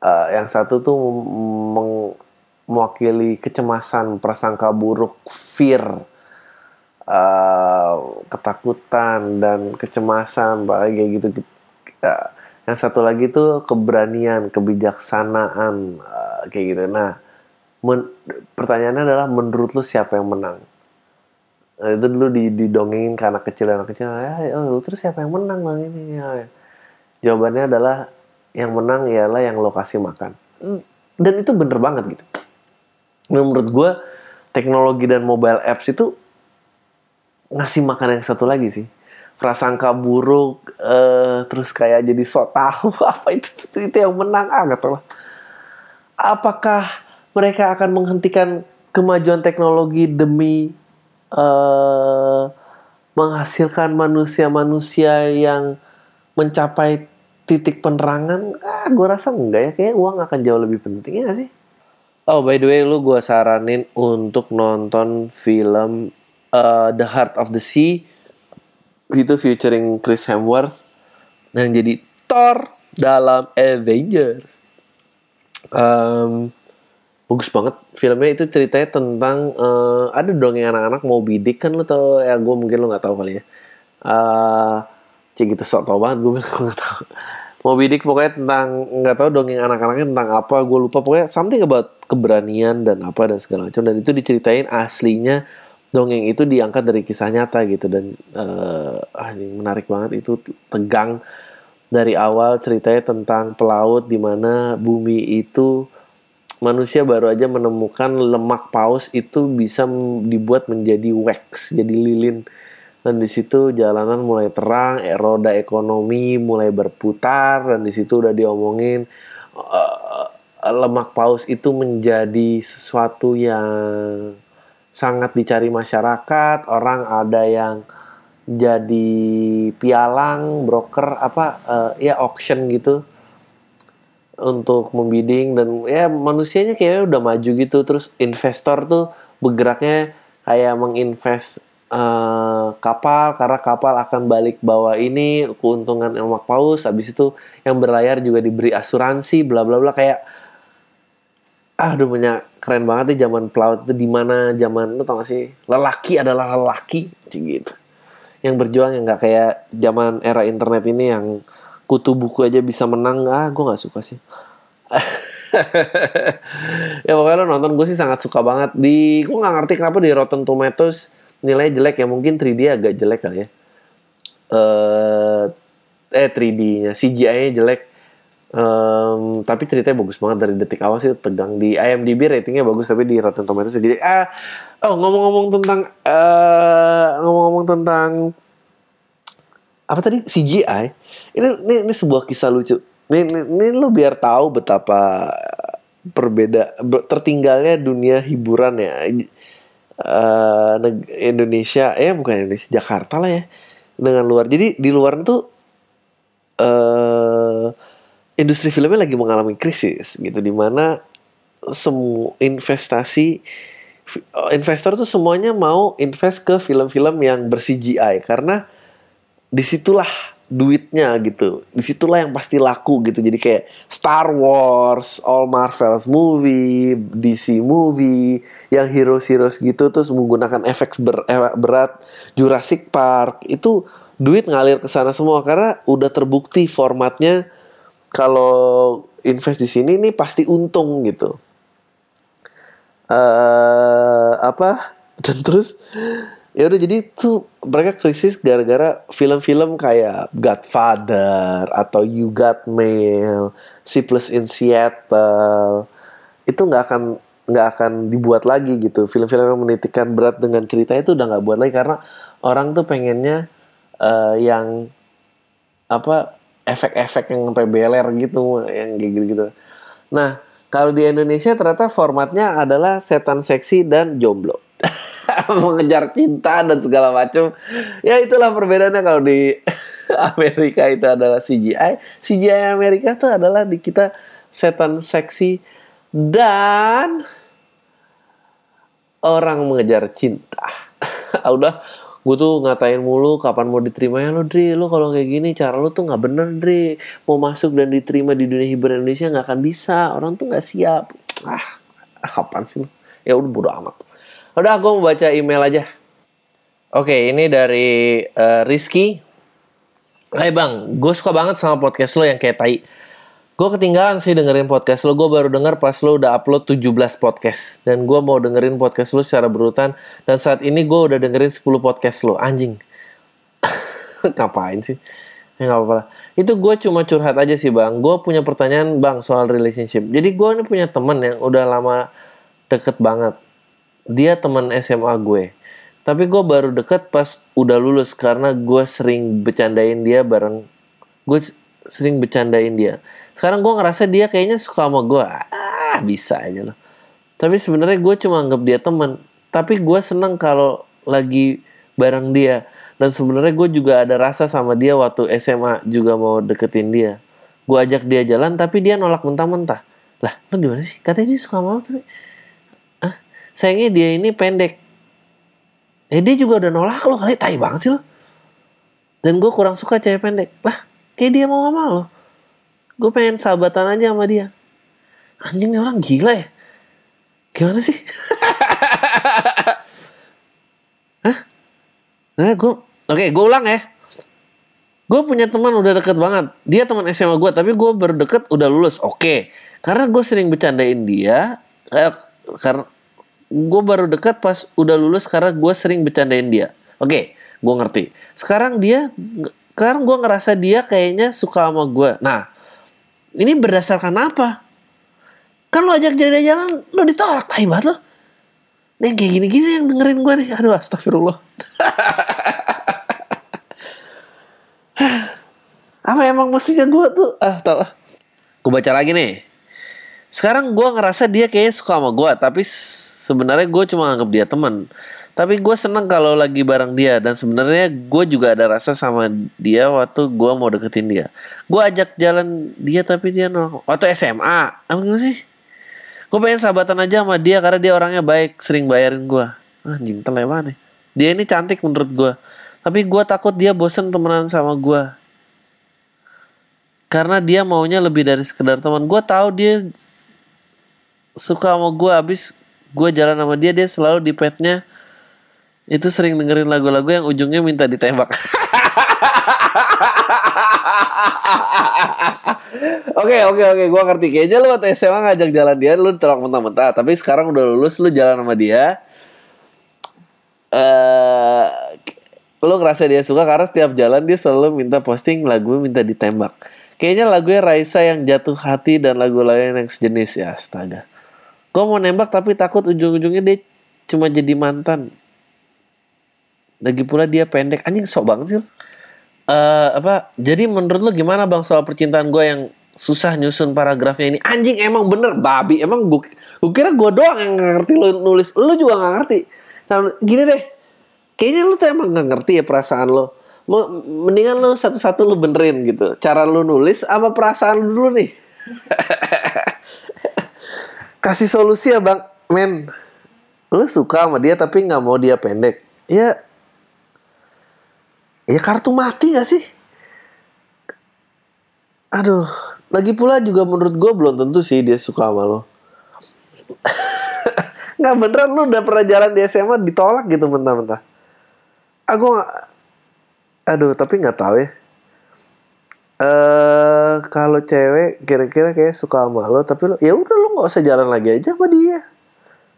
Uh, yang satu tuh meng- mewakili kecemasan, prasangka buruk, fear, Uh, ketakutan dan kecemasan, kayak gitu. Uh, yang satu lagi tuh keberanian, kebijaksanaan, uh, kayak gitu. Nah, men- pertanyaannya adalah menurut lu siapa yang menang? Uh, itu dulu didongengin ke anak kecil, anak kecil. Ya, oh, terus siapa yang menang bang ini? Ya, jawabannya adalah yang menang ialah yang lo kasih makan. Dan itu bener banget gitu. Nah, menurut gue teknologi dan mobile apps itu ngasih makan yang satu lagi sih, prasangka buruk, uh, terus kayak jadi sok tahu apa itu, itu itu yang menang. Ah nggak tahu lah apakah mereka akan menghentikan kemajuan teknologi demi uh, menghasilkan manusia-manusia yang mencapai titik penerangan. Ah gue rasa enggak ya, kayak uang akan jauh lebih penting, ya nggak sih? Oh by the way, lu gue saranin untuk nonton film Uh, The Heart of the Sea, itu featuring Chris Hemsworth yang jadi Thor dalam Avengers. Um, bagus banget filmnya. Itu ceritanya tentang uh, ada dongeng anak-anak Moby Dick kan, lo tau ya, gue mungkin lo nggak tahu kali ya. Uh, Cik itu sok tau banget, gue bilang gue nggak tahu. Moby Dick pokoknya tentang nggak tahu dongeng anak-anaknya tentang apa, gue lupa, pokoknya something about keberanian dan apa dan segala macam. Dan itu diceritain aslinya, dongeng itu diangkat dari kisah nyata gitu. Dan uh, ah, ini menarik banget, itu tegang dari awal. Ceritanya tentang pelaut di mana bumi itu manusia baru aja menemukan lemak paus itu bisa dibuat menjadi wax, jadi lilin. Dan di situ jalanan mulai terang, roda ekonomi mulai berputar, dan di situ udah diomongin uh, lemak paus itu menjadi sesuatu yang sangat dicari masyarakat. Orang ada yang jadi pialang, broker, apa uh, ya auction gitu untuk membidding, dan ya manusianya kayaknya udah maju gitu. Terus investor tuh bergeraknya kayak menginvest uh, kapal, karena kapal akan balik bawah ini keuntungan emak paus. Habis itu yang berlayar juga diberi asuransi, bla bla bla. Kayak aduh, banyak keren banget nih zaman pelaut itu, di mana zaman lu tau gak sih, lelaki adalah lelaki gitu yang berjuang, yang nggak kayak zaman era internet ini yang kutu buku aja bisa menang. Ah, gue nggak suka sih. Ya pokoknya lo nonton, gue sih sangat suka banget. Di gue nggak ngerti kenapa di Rotten Tomatoes nilai jelek ya, mungkin tiga D agak jelek kali ya. Uh, eh tiga D-nya, C G I-nya jelek. Um, tapi ceritanya bagus banget dari detik awal sih tegang. Di I M D B ratingnya bagus, tapi di Rotten Tomatoes jadi ah oh ngomong-ngomong tentang uh, ngomong-ngomong tentang apa tadi, C G I. Ini ini, ini sebuah kisah lucu. Ini, ini, ini lo biar tahu betapa perbeda ber, tertinggalnya dunia hiburan ya. Uh, Indonesia, eh bukan Indonesia, Jakarta lah ya, dengan luar. Jadi di luar itu uh, industri filmnya lagi mengalami krisis gitu, di mana semua investasi investor tuh semuanya mau invest ke film-film yang ber-C G I karena disitulah duitnya gitu, disitulah yang pasti laku gitu. Jadi kayak Star Wars, all Marvel's movie, D C movie, yang heroes-heroes gitu terus menggunakan efek ber- berat, Jurassic Park, itu duit ngalir ke sana semua karena udah terbukti formatnya kalau invest di sini nih pasti untung gitu. Uh, apa dan terus ya udah, jadi tuh mereka krisis gara-gara film-film kayak Godfather atau You Got Mail, Sleepless in Seattle itu nggak akan nggak akan dibuat lagi gitu. Film-film yang menitikkan berat dengan cerita itu udah nggak buat lagi karena orang tuh pengennya uh, yang apa efek-efek yang sampai beler gitu, yang kayak gitu. Nah kalau di Indonesia ternyata formatnya adalah setan seksi dan jomblo. Mengejar cinta dan segala macam. Ya itulah perbedaannya. Kalau di Amerika itu adalah C G I. C G I Amerika tuh adalah di kita setan seksi dan orang mengejar cinta. Udah, gue tuh ngatain mulu kapan mau diterimanya lo, Dri. Lo kalau kayak gini cara lo tuh nggak bener, Dri. Mau masuk dan diterima di dunia hiburan Indonesia nggak akan bisa. Orang tuh nggak siap. Ah, apaan sih lo? Ya udah bodo amat. Udah, gue mau baca email aja. Oke, ini dari uh, Rizky. Hai bang, gue suka banget sama podcast lo yang kayak tai. Gue ketinggalan sih dengerin podcast lo. Gue baru denger pas lo udah upload tujuh belas podcast. Dan gue mau dengerin podcast lo secara berurutan. Dan saat ini gue udah dengerin sepuluh podcast lo. Anjing. Ngapain sih? Ya gak apa-apa lah. Itu gue cuma curhat aja sih bang. Gue punya pertanyaan bang soal relationship. Jadi gue ini punya temen yang udah lama deket banget. Dia teman S M A gue. Tapi gue baru deket pas udah lulus karena gue sering bercandain dia bareng. Gue sering bercandain dia. Sekarang gue ngerasa dia kayaknya suka sama gue. Ah, bisa aja loh. Tapi sebenarnya gue cuma anggap dia teman. Tapi gue seneng kalau lagi bareng dia. Dan sebenarnya gue juga ada rasa sama dia waktu S M A juga mau deketin dia. Gue ajak dia jalan tapi dia nolak mentah-mentah. Lah, lu gimana sih? Katanya dia suka sama lu tapi sayangnya dia ini pendek. Eh dia juga udah nolak lo kali, tai banget sih lo. Dan gue kurang suka cewek pendek. Lah kayak dia mau sama lo. Gue pengen sahabatan aja sama dia. Anjing, ini orang gila ya. Gimana sih? Hah? Nah gue Oke gue ulang ya. Gue punya teman udah deket banget. Dia teman S M A gue. Tapi gue baru deket udah lulus. Oke. Karena gue sering bercandain dia. Eh, karena gue baru dekat pas udah lulus karena gue sering bercandain dia. Oke, gue ngerti. Sekarang dia, sekarang gue ngerasa dia kayaknya suka sama gue. Nah, ini berdasarkan apa? Kan lo ajak dia jalan, lo ditolak, tai banget lo. Nih kayak gini-gini yang dengerin gue nih. Aduh, astagfirullah. Apa emang mestinya gue tuh? Ah, tau. Gue baca lagi nih. Sekarang gue ngerasa dia kayaknya suka sama gue, tapi sebenarnya gue cuma anggap dia teman. Tapi gue seneng kalau lagi bareng dia. Dan sebenarnya gue juga ada rasa sama dia waktu gue mau deketin dia. Gue ajak jalan dia tapi dia nolak. Waktu S M A, apa sih? Gue pengen sahabatan aja sama dia karena dia orangnya baik, sering bayarin gue. Anjing, telai banget nih. Dia ini cantik menurut gue. Tapi gue takut dia bosen temenan sama gue. Karena dia maunya lebih dari sekedar teman. Gue tahu dia suka sama gue. Abis gue jalan sama dia, dia selalu di petnya itu sering dengerin lagu-lagu yang ujungnya minta ditembak. Oke, oke, oke. Gue ngerti. Kayaknya lu waktu S M A ngajak jalan dia, lu ditolak mentah-mentah. Tapi sekarang udah lulus, lu jalan sama dia. Uh, lu ngerasa dia suka karena setiap jalan dia selalu minta posting lagu minta ditembak. Kayaknya lagunya Raisa yang Jatuh Hati dan lagu lain yang sejenis. Ya, astaga. Gue mau nembak tapi takut ujung-ujungnya dia cuma jadi mantan. Lagi pula dia pendek. Anjing, sok banget sih. Uh, apa? Jadi menurut lu gimana bang soal percintaan gue yang susah nyusun paragrafnya ini? Anjing, emang bener babi. Emang gue kira gue doang yang gak ngerti lu nulis. Lu juga gak ngerti. Nah, gini deh. Kayaknya lu tuh emang gak ngerti ya perasaan lu. Mendingan lu satu-satu lu benerin gitu. Cara lu nulis sama perasaan lu dulu nih. Kasih solusi ya bang. Men, lu suka sama dia tapi gak mau dia pendek. Ya, ya kartu mati gak sih? Aduh. Lagi pula juga menurut gue belum tentu sih dia suka sama lo. Gak beneran lu udah pernah jalan di S M A ditolak gitu mentah-mentah. Aku gak... Aduh, tapi gak tahu ya. Uh, kalau cewek kira-kira kayak suka sama lo, tapi lo, ya udah lu gak usah jalan lagi aja sama dia.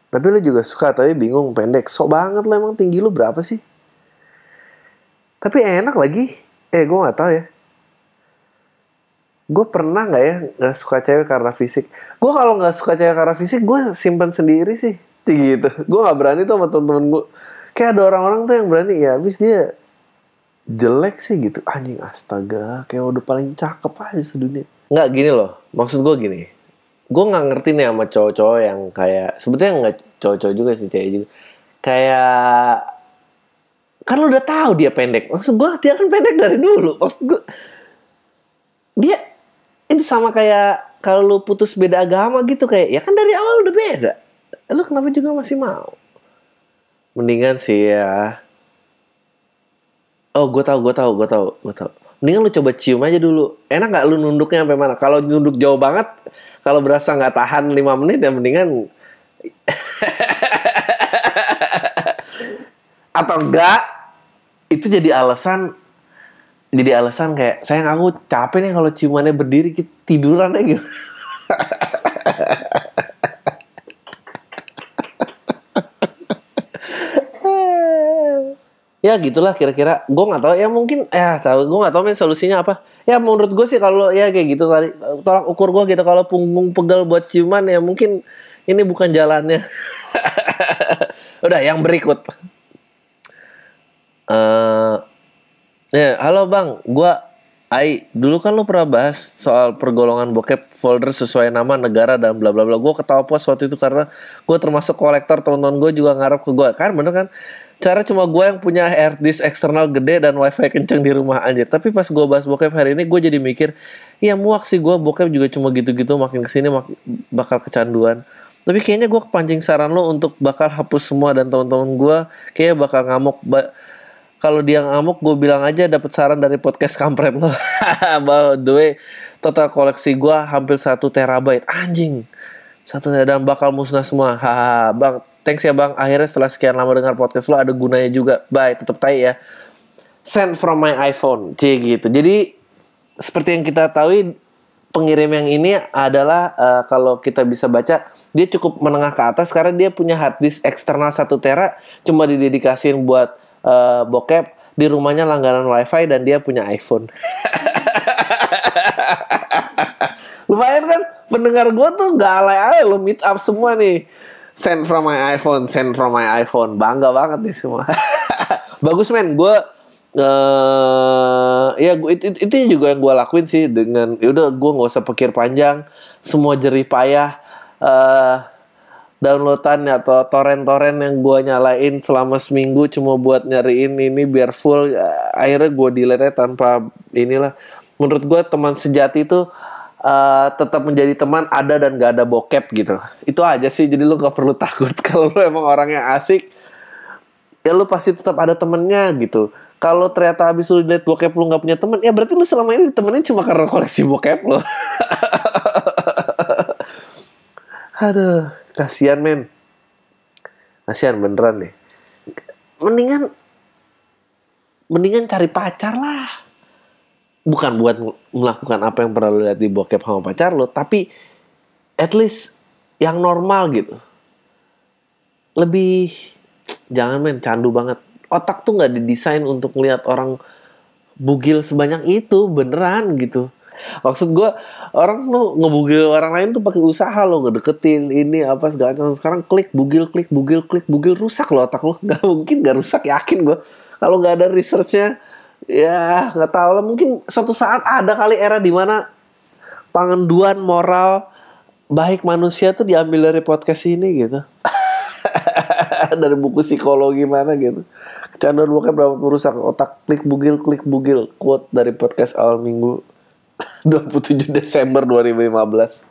Tapi lu juga suka tapi bingung pendek. Sok banget lo, emang tinggi lu berapa sih? Tapi enak lagi. Eh gue gak tahu ya. Gue pernah gak ya gak suka cewek karena fisik. Gue kalau gak suka cewek karena fisik, gue simpen sendiri sih gitu. Gue gak berani tuh sama temen-temen gue. Kayak ada orang-orang tuh yang berani. Ya abis dia jelek sih gitu. Anjing, astaga. Kayak udah paling cakep aja sedunia. Gak gini loh. Maksud gue gini. Gue gak ngerti nih sama cowok-cowok yang kayak, sebetulnya gak cowok-cowok juga sih, cewek juga. Kayak, kan lu udah tahu dia pendek. Maksud gue, dia kan pendek dari dulu. Maksud gue, dia ini sama kayak kalau lu putus beda agama gitu. Kayak, ya kan dari awal udah beda. Lu kenapa juga masih mau? Mendingan sih ya. Oh, gue tahu, gue tahu, gue tahu, gue tahu. Mendingan lu coba cium aja dulu. Enak nggak lu nunduknya sampai mana? Kalau nunduk jauh banget, kalau berasa nggak tahan lima menit, ya mendingan. Atau enggak? Itu jadi alasan jadi alasan kayak, sayang aku capek nih kalau ciumannya berdiri, tiduran aja gitu. Ya gitulah kira-kira. Gue nggak tahu ya, mungkin ya tahu. Gue nggak tahu men solusinya apa. Ya menurut gue sih kalau ya kayak gitu tadi tolak ukur gue gitu. Kalau punggung pegal buat ciuman ya mungkin ini bukan jalannya. Udah yang berikut. Uh, ya, halo bang, gua Ai. Dulu kan lu pernah bahas soal pergolongan bokep folder sesuai nama, negara, dan bla bla bla. Gua ketawa puas waktu itu karena gua termasuk kolektor. Teman-teman gua juga ngarep ke gua. Kan bener kan? Cara cuma gua yang punya harddisk eksternal gede dan wifi kenceng di rumah anjir. Tapi pas gua bahas bokep hari ini, gua jadi mikir, iya muak sih gua, bokep juga cuma gitu-gitu. Makin kesini mak- bakal kecanduan. Tapi kayaknya gua kepancing saran lu untuk bakal hapus semua, dan teman-teman gua kayaknya bakal ngamuk. Ba- Kalau dia ngamuk, gue bilang aja dapat saran dari podcast kampret lo. By the way, total koleksi gue hampir satu terabyte. Anjing. Satu terabyte bakal musnah semua. Hahaha, bang. Thanks ya bang. Akhirnya setelah sekian lama dengar podcast lo, ada gunanya juga. Bye, tetap tai ya. Send from my iPhone. Cie gitu. Jadi, seperti yang kita tahu, pengirim yang ini adalah, uh, kalau kita bisa baca, dia cukup menengah ke atas karena dia punya harddisk eksternal satu tera. Cuma didedikasiin buat Uh, bokep, di rumahnya langganan wifi, dan dia punya iPhone. Lumayan kan pendengar gue tuh gak alay-alay lo, meet up semua nih. Send from my iPhone, send from my iPhone. Bangga banget nih semua. Bagus men, gue uh, ya gua, itu, itu juga yang gue lakuin sih. Dengan yaudah gue gak usah pikir panjang, semua jerih payah, uh, downloadan atau torrent-torrent yang gue nyalain selama seminggu cuma buat nyariin ini biar full. Akhirnya gue delete tanpa inilah. Menurut gue teman sejati itu Uh, tetap menjadi teman ada dan gak ada bokep gitu. Itu aja sih, jadi lu gak perlu takut. Kalau lu emang orangnya asik, ya lu pasti tetap ada temennya gitu. Kalau ternyata habis lu lihat bokep lu gak punya teman, ya berarti lu selama ini temennya cuma karena koleksi bokep lu. Aduh, kasihan men. Kasihan beneran nih. Mendingan Mendingan cari pacar lah. Bukan buat melakukan apa yang pernah lo lihat di bokep sama pacar lo, tapi at least yang normal gitu. Lebih jangan men, candu banget. Otak tuh nggak didesain untuk ngeliat orang bugil sebanyak itu, beneran gitu. Maksud gue, orang tuh ngebugil orang lain tuh pakai usaha lo, ngedeketin ini apa segala macam. Sekarang klik bugil, klik bugil, klik bugil, rusak lo otak lo. Nggak mungkin nggak rusak, yakin gue. Kalau nggak ada researchnya, ya nggak tahu lah, mungkin suatu saat ada kali era di mana penganduan moral baik manusia tuh diambil dari podcast ini gitu. Dari buku psikologi mana gitu. Kecanduan bokep dapat merusak otak, klik bugil, klik bugil. Quote dari podcast awal minggu dua puluh tujuh Desember dua ribu lima belas.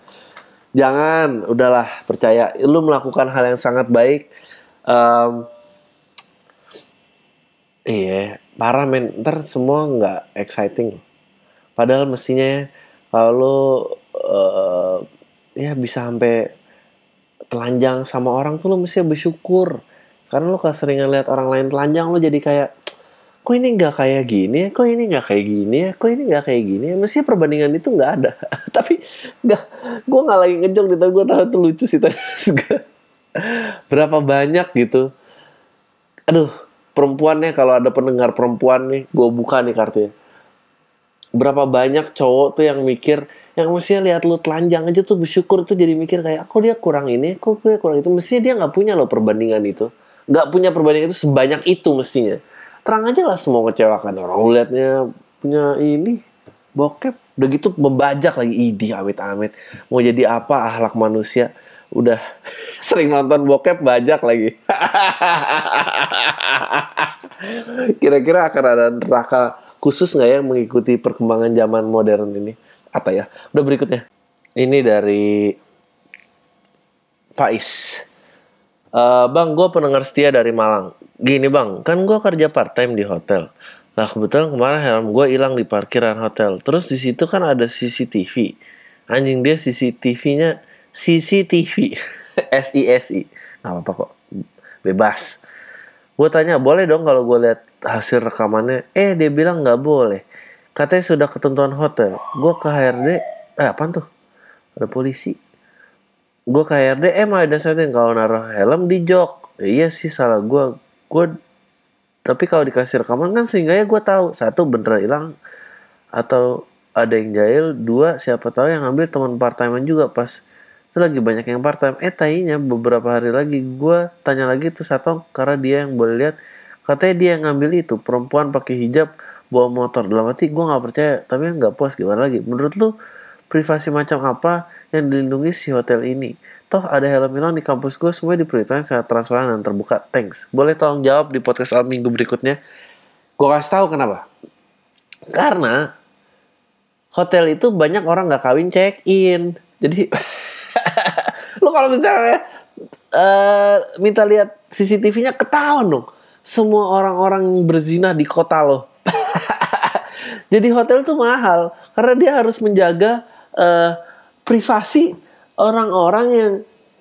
Jangan, udahlah, percaya lu melakukan hal yang sangat baik. um, Iya, parah men, ntar semua gak exciting. Padahal mestinya kalau uh, ya bisa sampai telanjang sama orang tuh lo mesti bersyukur. Karena lo keseringan lihat orang lain telanjang, lo jadi kayak, kok ini gak kayak gini ya, kok ini gak kayak gini ya, kok ini gak kayak gini ya. Mestinya perbandingan itu gak ada. Tapi gak, gue gak lagi ngejok nih, tapi gue tahu tuh lucu sih. Berapa banyak gitu. Aduh, perempuannya, kalau ada pendengar perempuan nih, gue buka nih kartunya. Berapa banyak cowok tuh yang mikir, yang mestinya lihat lu telanjang aja tuh bersyukur, tuh jadi mikir kayak, kok dia kurang ini, kok dia kurang itu. Mestinya dia gak punya loh perbandingan itu. Gak punya perbandingan itu sebanyak itu mestinya. Terang aja lah semua ngecewakan. Orang liatnya punya ini, bokep. Udah gitu membajak lagi, idih amit-amit. Mau jadi apa akhlak manusia. Udah sering nonton bokep bajak lagi. Kira-kira akan ada neraka khusus gak ya mengikuti perkembangan zaman modern ini? Atau ya, udah berikutnya. Ini dari Faiz. e, Bang, gue pendengar setia dari Malang. Gini bang, kan gue kerja part time di hotel. Nah kebetulan kemarin helm gue hilang di parkiran hotel. Terus di situ kan ada C C T V. Anjing dia C C T V-nya C C T V, S I S I, nggak apa-apa kok, bebas. Gue tanya, boleh dong kalau gue lihat hasil rekamannya? Eh, dia bilang nggak boleh. Katanya sudah ketentuan hotel. Gue ke H R D, eh apaan tuh? Ada polisi. Gue ke H R D, eh malah disatain kalau naruh helm di jok. Eh, iya sih salah gue. Gue, tapi kalau dikasih rekaman kan sehingga ya gue tahu satu beneran hilang atau ada yang jahil. Dua, siapa tahu yang ngambil teman part-time juga pas lagi banyak yang part time. Eh tainya beberapa hari lagi gue tanya lagi tuh Satong, karena dia yang boleh lihat. Katanya dia yang ngambil itu perempuan pakai hijab bawa motor. Dalam hati gue nggak percaya tapi nggak puas. Gimana lagi? Menurut lu privasi macam apa yang dilindungi si hotel ini? Toh ada helm hilang di kampus gue, semua diperhitungkan secara transparan dan terbuka. Thanks. Boleh tolong jawab di podcast awal minggu berikutnya. Gue kasih tahu kenapa. Karena hotel itu banyak orang nggak kawin check in. Jadi lu kalau misalnya uh, minta lihat C C T V-nya ketahuan dong semua orang-orang berzina di kota lo. Jadi hotel tuh mahal karena dia harus menjaga uh, privasi orang-orang yang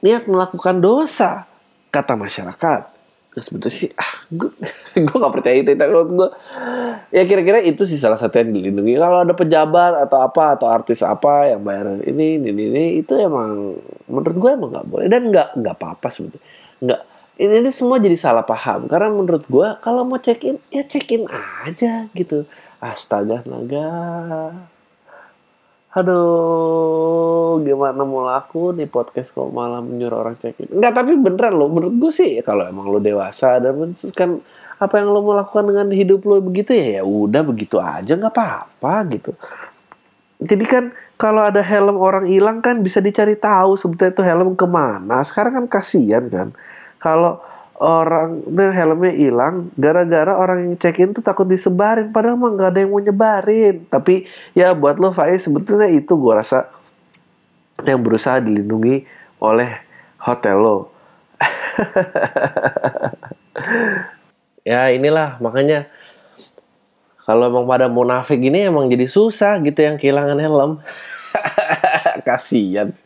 niat melakukan dosa kata masyarakat. Sebetulnya sih ah, gue gue nggak percaya itu, tapi gue ya kira-kira itu sih salah satu yang dilindungi. Kalau ada pejabat atau apa atau artis apa yang bayar ini ini ini itu emang menurut gue emang nggak boleh dan nggak nggak apa-apa sebetulnya. Nggak ini, ini semua jadi salah paham karena menurut gue kalau mau check in ya check in aja gitu. Astaga naga, aduh gimana mau laku nih podcast kok malah menyuruh orang check in. Enggak, tapi beneran lo menurut gue sih kalau emang lo dewasa dan kan apa yang lo mau lakukan dengan hidup lo begitu ya ya udah begitu aja nggak apa-apa gitu. Jadi kan kalau ada helm orang hilang kan bisa dicari tahu sebetulnya itu helm kemana. Sekarang kan kasihan kan, kalau orang helmnya hilang gara-gara orang yang check-in tuh takut disebarin, padahal mah gak ada yang mau nyebarin. Tapi ya buat lo Faiz, sebetulnya itu gue rasa yang berusaha dilindungi oleh hotel lo. Ya inilah makanya kalau emang pada munafik gini emang jadi susah gitu yang kehilangan helm. Kasian.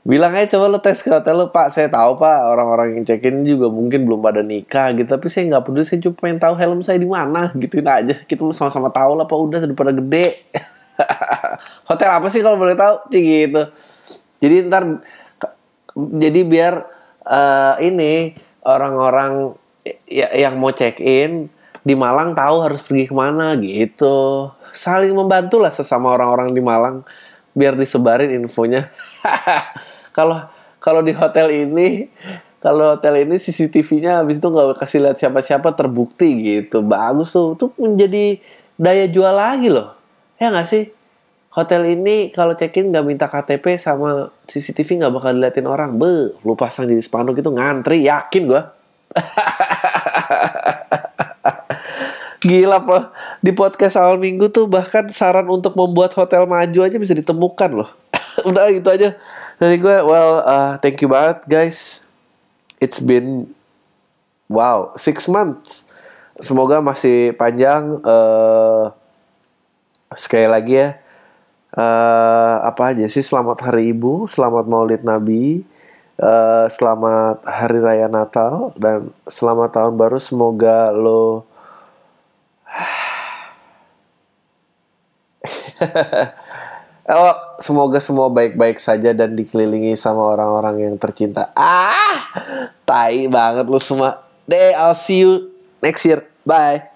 Bilang aja coba lo tes ke hotel lo, Pak saya tahu Pak orang-orang yang check-in juga mungkin belum pada nikah gitu, tapi saya nggak peduli, saya cuma pengen tahu helm saya di mana, gituin aja. Kita sama-sama tahu lah Pak, udah sudah pada gede. Hotel apa sih kalau boleh tahu gitu. Jadi ntar jadi biar uh, ini orang-orang ya, yang mau check-in di Malang tahu harus pergi kemana gitu. Saling membantu lah sesama orang-orang di Malang biar disebarin infonya. Kalau kalau di hotel ini, kalau hotel ini C C T V-nya habis itu nggak kasih lihat siapa-siapa, terbukti gitu. Bagus tuh, tuh menjadi daya jual lagi loh. Ya nggak sih? Hotel ini kalau check-in nggak minta K T P sama C C T V nggak bakal diliatin orang. Be, lu pasang jadi spanduk itu ngantri, yakin gue. Gila loh, di podcast awal minggu tuh bahkan saran untuk membuat hotel maju aja bisa ditemukan loh. Udah gitu aja dari gue. Well, uh, thank you banget guys. It's been wow six months. Semoga masih panjang. Uh, sekali lagi ya, uh, apa aja sih, selamat hari ibu, selamat maulid nabi, uh, selamat hari raya natal, dan selamat tahun baru. Semoga lo oh, semoga semua baik-baik saja dan dikelilingi sama orang-orang yang tercinta. Ah, tai banget lu semua. Deh, I'll see you next year. Bye.